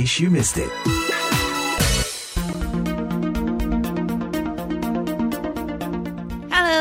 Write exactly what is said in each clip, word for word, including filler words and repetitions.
case you missed it.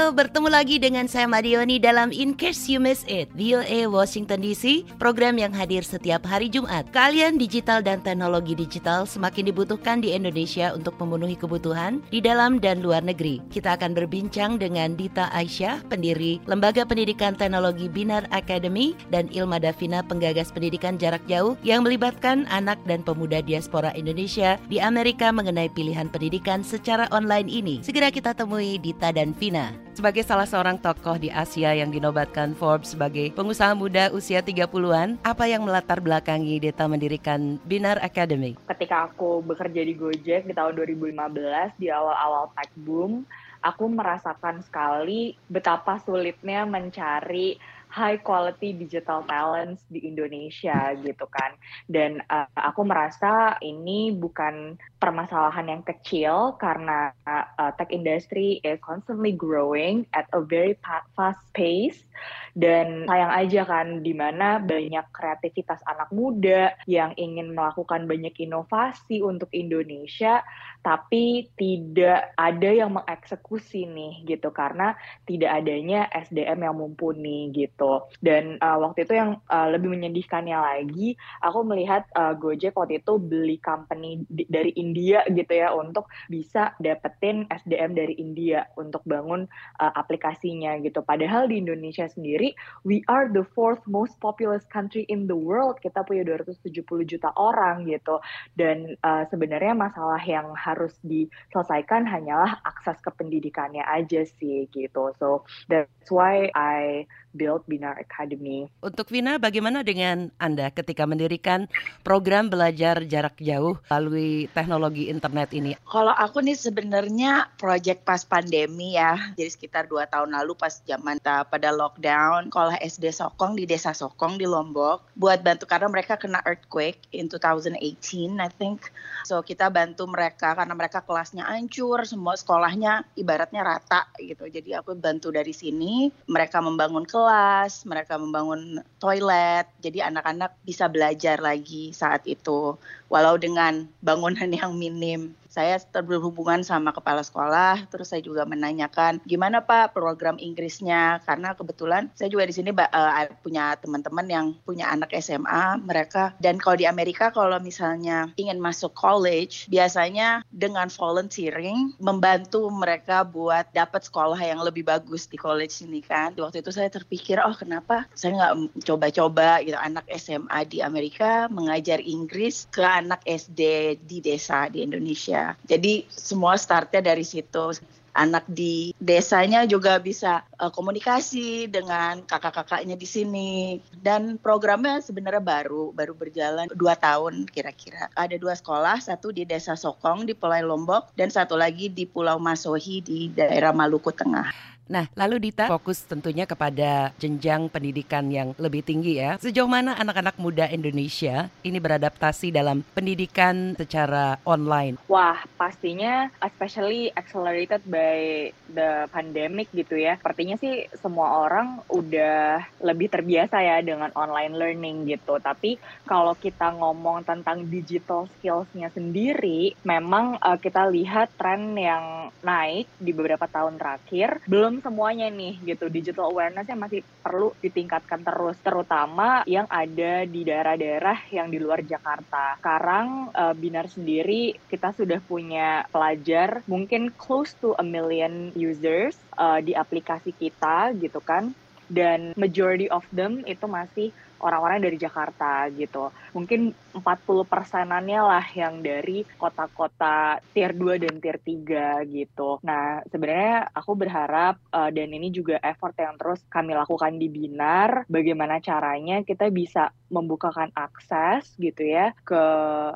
Bertemu lagi dengan saya Marioni dalam In Case You Miss It, V O A Washington D C, program yang hadir setiap hari Jumat. Kalian digital dan teknologi digital semakin dibutuhkan di Indonesia untuk memenuhi kebutuhan di dalam dan luar negeri. Kita akan berbincang dengan Dita Aisyah, pendiri Lembaga Pendidikan Teknologi Binar Academy, dan Ilma Davina, penggagas pendidikan jarak jauh yang melibatkan anak dan pemuda diaspora Indonesia di Amerika mengenai pilihan pendidikan secara online ini. Segera kita temui Dita dan Vina. Sebagai salah seorang tokoh di Asia yang dinobatkan Forbes sebagai pengusaha muda usia tiga puluhan, apa yang melatar belakangi Dita mendirikan Binar Academy? Ketika aku bekerja di Gojek di tahun dua ribu lima belas, di awal-awal tech boom, aku merasakan sekali betapa sulitnya mencari high quality digital talents di Indonesia gitu kan. Dan uh, aku merasa ini bukan permasalahan yang kecil karena uh, tech industry is constantly growing at a very fast pace. Dan sayang aja kan, dimana banyak kreativitas anak muda yang ingin melakukan banyak inovasi untuk Indonesia, tapi tidak ada yang mengeksekusi nih gitu, karena tidak adanya S D M yang mumpuni gitu. Dan uh, waktu itu yang uh, lebih menyedihkannya lagi, aku melihat uh, Gojek waktu itu beli company di, dari India gitu ya, untuk bisa dapetin S D M dari India untuk bangun uh, aplikasinya gitu. Padahal di Indonesia sendiri, we are the fourth most populous country in the world. Kita punya dua ratus tujuh puluh juta orang gitu. Dan uh, sebenarnya masalah yang harus diselesaikan hanyalah akses ke pendidikannya aja sih gitu. So that's why I build Binar Academy. Untuk Vina, bagaimana dengan Anda ketika mendirikan program belajar jarak jauh melalui teknologi internet ini? Kalau aku nih sebenarnya proyek pas pandemi ya, jadi sekitar dua tahun lalu pas zaman ta, pada lockdown, sekolah S D Sokong di desa Sokong di Lombok, buat bantu karena mereka kena earthquake in dua ribu delapan belas I think. So kita bantu mereka karena mereka kelasnya hancur, semua sekolahnya ibaratnya rata gitu. Jadi aku bantu dari sini, mereka membangun kelas kelas, mereka membangun toilet, jadi anak-anak bisa belajar lagi saat itu, walau dengan bangunan yang minim. Saya berhubungan sama kepala sekolah, terus saya juga menanyakan gimana Pak program Inggrisnya, karena kebetulan saya juga di sini uh, punya teman-teman yang punya anak S M A, mereka, dan kalau di Amerika kalau misalnya ingin masuk college, biasanya dengan volunteering membantu mereka buat dapat sekolah yang lebih bagus di college ini kan. Waktu itu saya terpikir, oh kenapa saya nggak coba-coba gitu, anak S M A di Amerika mengajar Inggris ke anak S D di desa di Indonesia. Jadi semua startnya dari situ. Anak di desanya juga bisa uh, komunikasi dengan kakak-kakaknya di sini. Dan programnya sebenarnya baru, baru berjalan dua tahun kira-kira. Ada dua sekolah, satu di desa Sokong di Pulau Lombok, dan satu lagi di Pulau Masohi di daerah Maluku Tengah. Nah, lalu Dita fokus tentunya kepada jenjang pendidikan yang lebih tinggi ya. Sejauh mana anak-anak muda Indonesia ini beradaptasi dalam pendidikan secara online? Wah, pastinya especially accelerated by the pandemic gitu ya. Sepertinya sih semua orang udah lebih terbiasa ya dengan online learning gitu. Tapi kalau kita ngomong tentang digital skills-nya sendiri, memang uh, kita lihat tren yang naik di beberapa tahun terakhir. Belum semuanya nih gitu, digital awareness-nya masih perlu ditingkatkan terus, terutama yang ada di daerah-daerah yang di luar Jakarta. Sekarang uh, Binar sendiri kita sudah punya pelajar mungkin close to a million users uh, di aplikasi kita gitu kan, dan majority of them itu masih orang-orang dari Jakarta gitu. Mungkin empat puluh persenannya lah yang dari kota-kota tier dua dan tier tiga gitu. Nah, sebenarnya aku berharap uh, dan ini juga effort yang terus kami lakukan di Binar, bagaimana caranya kita bisa membukakan akses gitu ya ke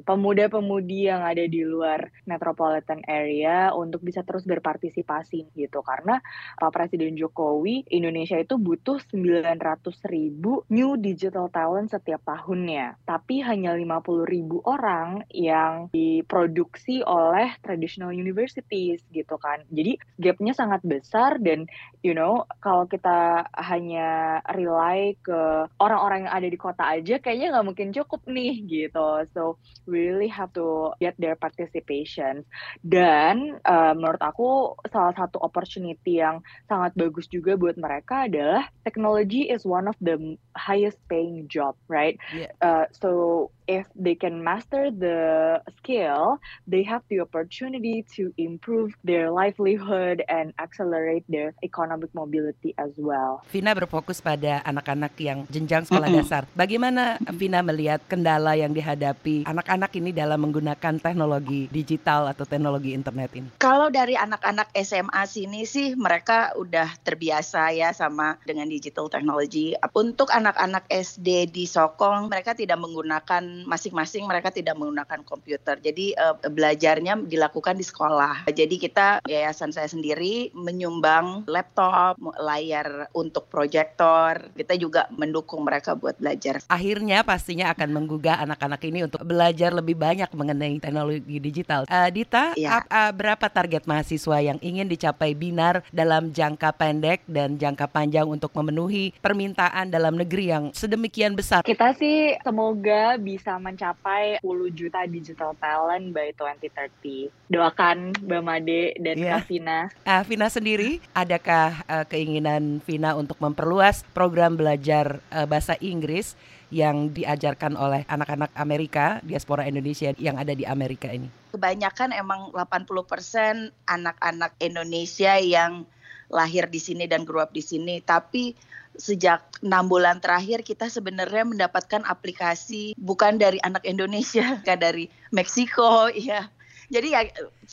pemuda-pemudi yang ada di luar metropolitan area untuk bisa terus berpartisipasi gitu. Karena Pak Presiden Jokowi, Indonesia itu butuh sembilan ratus ribu new digital digital talent setiap tahunnya. Tapi hanya lima puluh ribu orang yang diproduksi oleh traditional universities gitu kan. Jadi gapnya sangat besar dan you know kalau kita hanya rely ke orang-orang yang ada di kota aja kayaknya nggak mungkin cukup nih gitu. So we really have to get their participation. Dan uh, menurut aku salah satu opportunity yang sangat bagus juga buat mereka adalah technology is one of the highest paying job, right? Yeah. Uh, so if they can master the skill, they have the opportunity to improve their livelihood and accelerate their economic mobility as well. Vina berfokus pada anak-anak yang jenjang sekolah mm-hmm. dasar. Bagaimana Vina melihat kendala yang dihadapi anak-anak ini dalam menggunakan teknologi digital atau teknologi internet ini? Kalau dari anak-anak S M A sini sih mereka udah terbiasa ya sama dengan digital technology. Untuk anak-anak S D di Sokong, mereka tidak menggunakan masing-masing mereka tidak menggunakan komputer. Jadi uh, belajarnya dilakukan di sekolah. Jadi kita yayasan saya sendiri menyumbang laptop, layar untuk proyektor. Kita juga mendukung mereka buat belajar. Akhirnya pastinya akan menggugah anak-anak ini untuk belajar lebih banyak mengenai teknologi digital. Uh, Dita, ya. ap, uh, berapa target mahasiswa yang ingin dicapai Binar dalam jangka pendek dan jangka panjang untuk memenuhi permintaan dalam negeri yang sedemikian besar? Kita sih semoga bisa bisa mencapai sepuluh juta digital talent by dua ribu tiga puluh. Doakan Mbak Made dan yeah. Kak Vina. Uh, Vina sendiri, adakah uh, keinginan Vina untuk memperluas program belajar uh, bahasa Inggris yang diajarkan oleh anak-anak Amerika, diaspora Indonesia yang ada di Amerika ini? Kebanyakan emang delapan puluh persen anak-anak Indonesia yang lahir di sini dan grow up di sini, tapi sejak enam bulan terakhir kita sebenarnya mendapatkan aplikasi bukan dari anak Indonesia, bukan dari Meksiko, ya. Jadi ya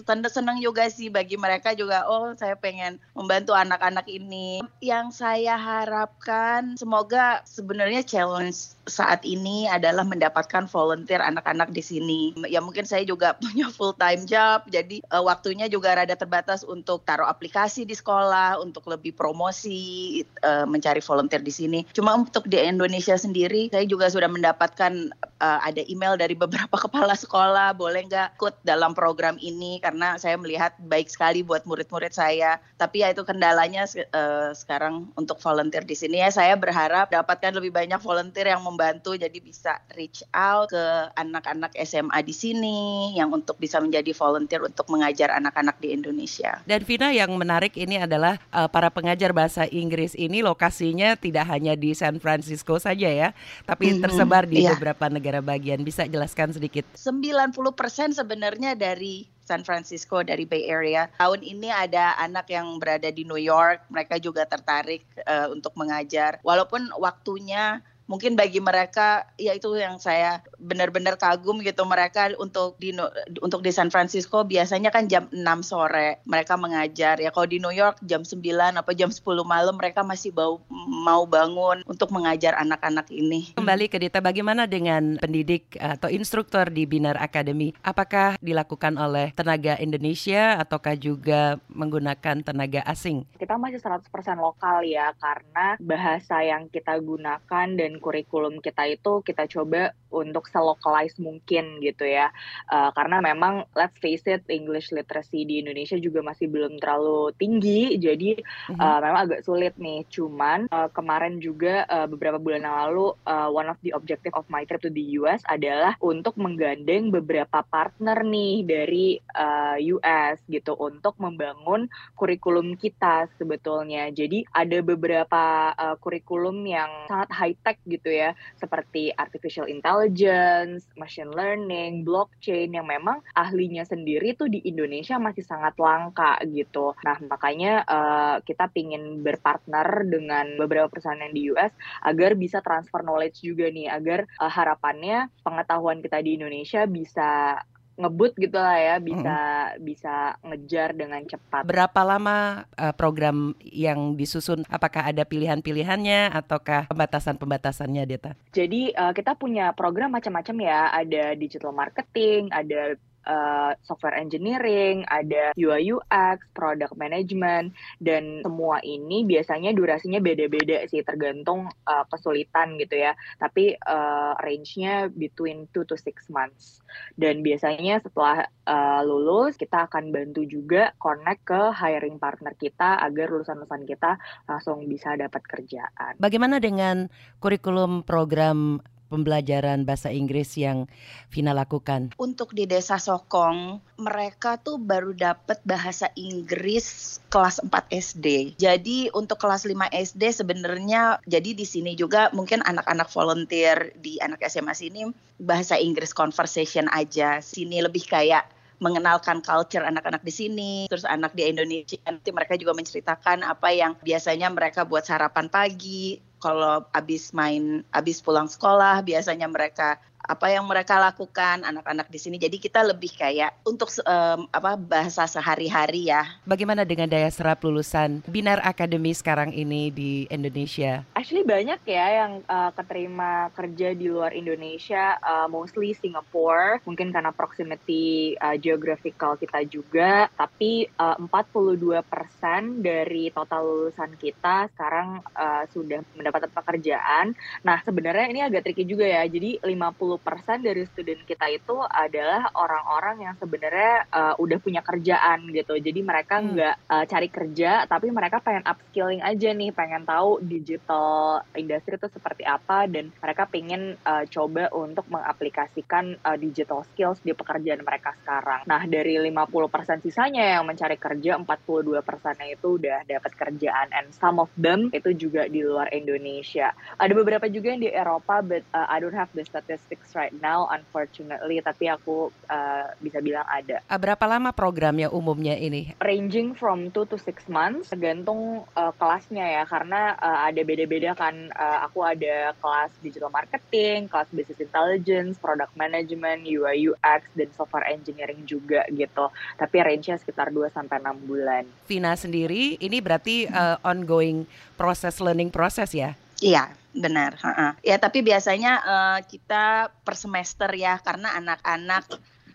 senang juga sih bagi mereka juga, oh saya pengen membantu anak-anak ini. Yang saya harapkan semoga sebenarnya challenge saat ini adalah mendapatkan volunteer anak-anak di sini. Ya mungkin saya juga punya full time job, jadi uh, waktunya juga rada terbatas untuk taruh aplikasi di sekolah, untuk lebih promosi, uh, mencari volunteer di sini. Cuma untuk di Indonesia sendiri, saya juga sudah mendapatkan uh, ada email dari beberapa kepala sekolah, boleh nggak ikut dalam program ini karena saya melihat baik sekali buat murid-murid saya. Tapi ya itu kendalanya uh, sekarang untuk volunteer di sini ya. Saya berharap dapatkan lebih banyak volunteer yang membantu jadi bisa reach out ke anak-anak S M A di sini yang untuk bisa menjadi volunteer untuk mengajar anak-anak di Indonesia. Dan Vina, yang menarik ini adalah uh, para pengajar bahasa Inggris ini lokasinya tidak hanya di San Francisco saja ya, tapi mm-hmm. tersebar di yeah. beberapa negara bagian. Bisa jelaskan sedikit? sembilan puluh persen sebenarnya dari San Francisco, dari Bay Area. Tahun ini ada anak yang berada di New York, mereka juga tertarik uh, untuk mengajar. Walaupun waktunya mungkin bagi mereka, ya itu yang saya benar-benar kagum gitu. Mereka untuk di untuk di San Francisco biasanya kan jam enam sore mereka mengajar. Ya kalau di New York jam sembilan atau jam sepuluh malam mereka masih bau, mau bangun untuk mengajar anak-anak ini. Kembali ke Dita, bagaimana dengan pendidik atau instruktur di Binar Academy? Apakah dilakukan oleh tenaga Indonesia ataukah juga menggunakan tenaga asing? Kita masih seratus persen lokal ya, karena bahasa yang kita gunakan dan kurikulum kita itu kita coba untuk se-localize mungkin gitu ya, uh, karena memang let's face it, English literacy di Indonesia juga masih belum terlalu tinggi, jadi uh, mm-hmm. memang agak sulit nih. Cuman uh, kemarin juga uh, beberapa bulan yang lalu uh, one of the objective of my trip to the U S adalah untuk menggandeng beberapa partner nih dari uh, U S gitu untuk membangun kurikulum kita sebetulnya. Jadi ada beberapa uh, kurikulum yang sangat high tech gitu ya, seperti artificial intelligence, intelligence, machine learning, blockchain yang memang ahlinya sendiri tuh di Indonesia masih sangat langka gitu. Nah makanya uh, kita pingin berpartner dengan beberapa perusahaan yang di U S agar bisa transfer knowledge juga nih, agar uh, harapannya pengetahuan kita di Indonesia bisa ngebut gitu lah ya, bisa mm-hmm. bisa ngejar dengan cepat. Berapa lama uh, program yang disusun? Apakah ada pilihan-pilihannya ataukah pembatasan-pembatasannya, Dita? Jadi uh, kita punya program macam-macam ya, ada digital marketing, ada uh, software engineering, ada U I U X, product management, dan semua ini biasanya durasinya beda-beda sih, tergantung uh, kesulitan gitu ya. Tapi uh, range-nya between two to six months. Dan biasanya setelah uh, lulus, kita akan bantu juga connect ke hiring partner kita agar lulusan-lulusan kita langsung bisa dapat kerjaan. Bagaimana dengan kurikulum program pembelajaran bahasa Inggris yang Vina lakukan? Untuk di desa Sokong, mereka tuh baru dapat bahasa Inggris kelas empat S D. Jadi untuk kelas lima S D sebenarnya, jadi di sini juga mungkin anak-anak volunteer di anak S M A sini bahasa Inggris conversation aja. Sini lebih kayak mengenalkan culture anak-anak di sini, terus anak di Indonesia, nanti mereka juga menceritakan apa yang biasanya mereka buat sarapan pagi, kalau abis main, abis pulang sekolah, biasanya mereka apa yang mereka lakukan anak-anak di sini. Jadi kita lebih kayak untuk um, apa bahasa sehari-hari ya. Bagaimana dengan daya serap lulusan Binar Academy sekarang ini di Indonesia? Actually banyak ya yang uh, keterima kerja di luar Indonesia, uh, mostly Singapore, mungkin karena proximity uh, geographical kita juga. Tapi uh, empat puluh dua persen dari total lulusan kita sekarang uh, sudah mendapat dapat pekerjaan. Nah, sebenarnya ini agak tricky juga ya. Jadi lima puluh persen dari student kita itu adalah orang-orang yang sebenarnya uh, udah punya kerjaan gitu. Jadi mereka hmm. nggak uh, cari kerja, tapi mereka pengen upskilling aja nih, pengen tahu digital industry itu seperti apa, dan mereka pengen uh, coba untuk mengaplikasikan uh, digital skills di pekerjaan mereka sekarang. Nah, dari lima puluh persen sisanya yang mencari kerja, empat puluh dua persennya itu udah dapat kerjaan, and some of them itu juga di luar Indonesia. Indonesia. Ada beberapa juga yang di Eropa, but uh, I don't have the statistics right now, unfortunately. Tapi aku uh, bisa bilang ada. Berapa lama programnya umumnya ini? Ranging from two to six months, tergantung uh, kelasnya ya, karena uh, ada beda-beda kan. Uh, aku ada kelas digital marketing, kelas business intelligence, product management, U I U X, dan software engineering juga gitu. Tapi range-nya sekitar dua sampai enam bulan. Vina sendiri, ini berarti uh, ongoing proses, learning proses ya? Iya, benar. Ha-ha. Ya, tapi biasanya uh, kita per semester ya, karena anak-anak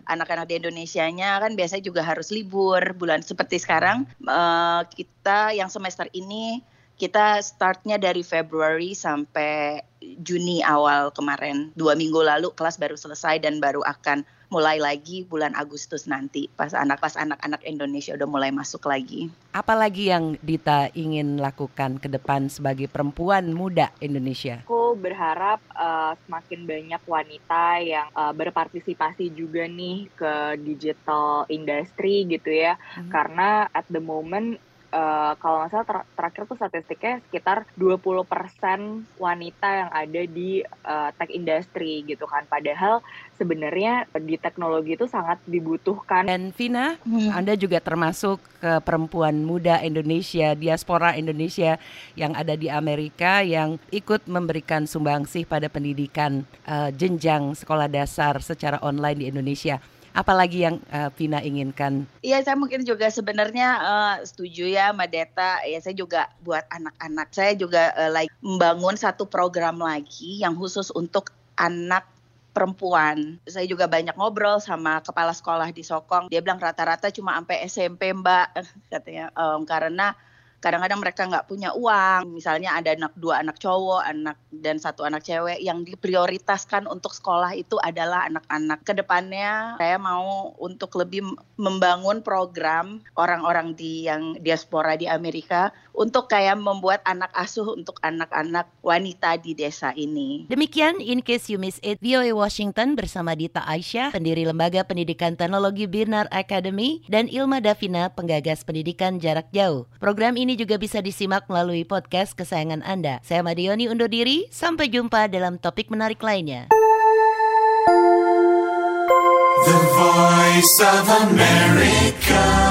anak-anak di Indonesianya kan biasanya juga harus libur bulan seperti sekarang. Uh, kita yang semester ini kita startnya dari Februari sampai Juni awal kemarin. Dua minggu lalu kelas baru selesai dan baru akan mulai lagi bulan Agustus nanti. Pas anak pas anak-anak Indonesia udah mulai masuk lagi. Apalagi yang Dita ingin lakukan ke depan sebagai perempuan muda Indonesia? Aku berharap uh, semakin banyak wanita yang uh, berpartisipasi juga nih ke digital industry gitu ya. Hmm. Karena at the moment, Uh, kalau nggak salah ter- terakhir tuh statistiknya sekitar dua puluh persen wanita yang ada di uh, tech industry gitu kan. Padahal sebenarnya di teknologi itu sangat dibutuhkan. Dan Vina, hmm. Anda juga termasuk ke perempuan muda Indonesia, diaspora Indonesia yang ada di Amerika, yang ikut memberikan sumbangsih pada pendidikan uh, jenjang sekolah dasar secara online di Indonesia. Apalagi yang uh, Vina inginkan? Iya, saya mungkin juga sebenarnya uh, setuju ya sama Deta. Ya, saya juga buat anak-anak. Saya juga uh, like, membangun satu program lagi yang khusus untuk anak perempuan. Saya juga banyak ngobrol sama kepala sekolah di Sokong. Dia bilang rata-rata cuma sampai S M P mbak, katanya. Um, karena kadang-kadang mereka nggak punya uang. Misalnya ada anak dua anak cowok, anak dan satu anak cewek, yang diprioritaskan untuk sekolah itu adalah anak-anak. Kedepannya saya mau untuk lebih membangun program orang-orang di yang diaspora di Amerika untuk kayak membuat anak asuh untuk anak-anak wanita di desa ini. Demikian In Case You Miss It, V O A Washington bersama Dita Aisyah, pendiri Lembaga Pendidikan Teknologi Binar Academy, dan Ilma Davina, penggagas pendidikan jarak jauh. Program ini juga bisa disimak melalui podcast kesayangan Anda. Saya Marioni undur diri, sampai jumpa dalam topik menarik lainnya. The Voice of America.